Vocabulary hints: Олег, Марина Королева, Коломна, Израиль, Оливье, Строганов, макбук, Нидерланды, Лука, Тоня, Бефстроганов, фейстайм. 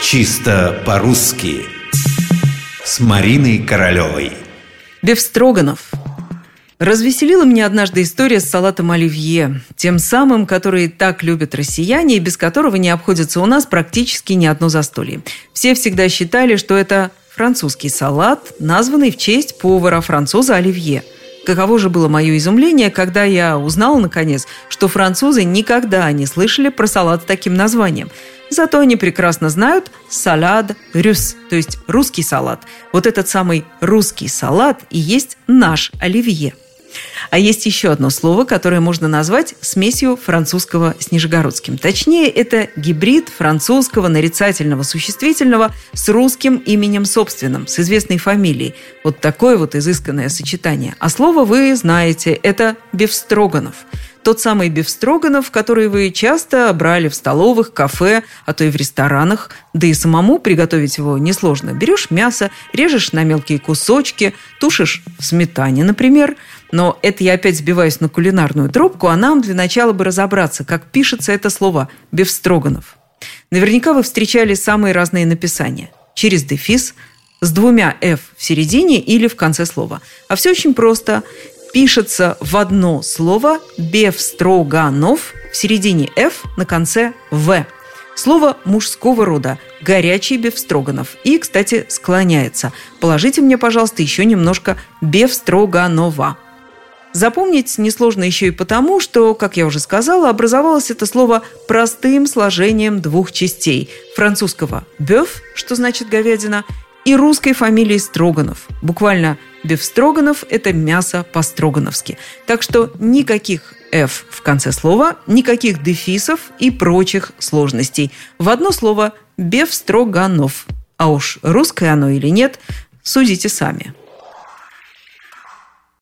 Чисто по-русски с Мариной Королевой. Бефстроганов. Развеселила меня однажды история с салатом оливье, тем самым, который так любят россияне и без которого не обходится у нас практически ни одно застолье. Все всегда считали, что это французский салат, названный в честь повара-француза Оливье. Каково же было мое изумление, когда я узнала, наконец, что французы никогда не слышали про салат с таким названием. Зато они прекрасно знают салат рюс, то есть русский салат. Вот этот самый русский салат и есть наш оливье. А есть еще одно слово, которое можно назвать смесью французского с нижегородским. Точнее, это гибрид французского нарицательного существительного с русским именем собственным, с известной фамилией. Вот такое вот изысканное сочетание. А слово вы знаете, это Бефстроганов. Тот самый Бефстроганов, который вы часто брали в столовых, кафе, а то и в ресторанах. Да и самому приготовить его несложно. Берешь мясо, режешь на мелкие кусочки, тушишь в сметане, например. Но это я опять сбиваюсь на кулинарную тропку, а нам для начала бы разобраться, как пишется это слово «Бефстроганов». Наверняка вы встречали самые разные написания. Через дефис, с двумя «ф» в середине или в конце слова. А все очень просто. Пишется в одно слово «Бефстроганов» в середине «ф», на конце «в». Слово мужского рода – горячий Бефстроганов. И, кстати, склоняется. Положите мне, пожалуйста, еще немножко Бефстроганова. Запомнить несложно еще и потому, что, как я уже сказала, образовалось это слово простым сложением двух частей. Французского «бёв», что значит говядина, и русской фамилии Строганов. Буквально «бефстроганов» – это мясо по-строгановски. Так что никаких «ф» в конце слова, никаких дефисов и прочих сложностей. В одно слово «бефстроганов». А уж русское оно или нет, судите сами.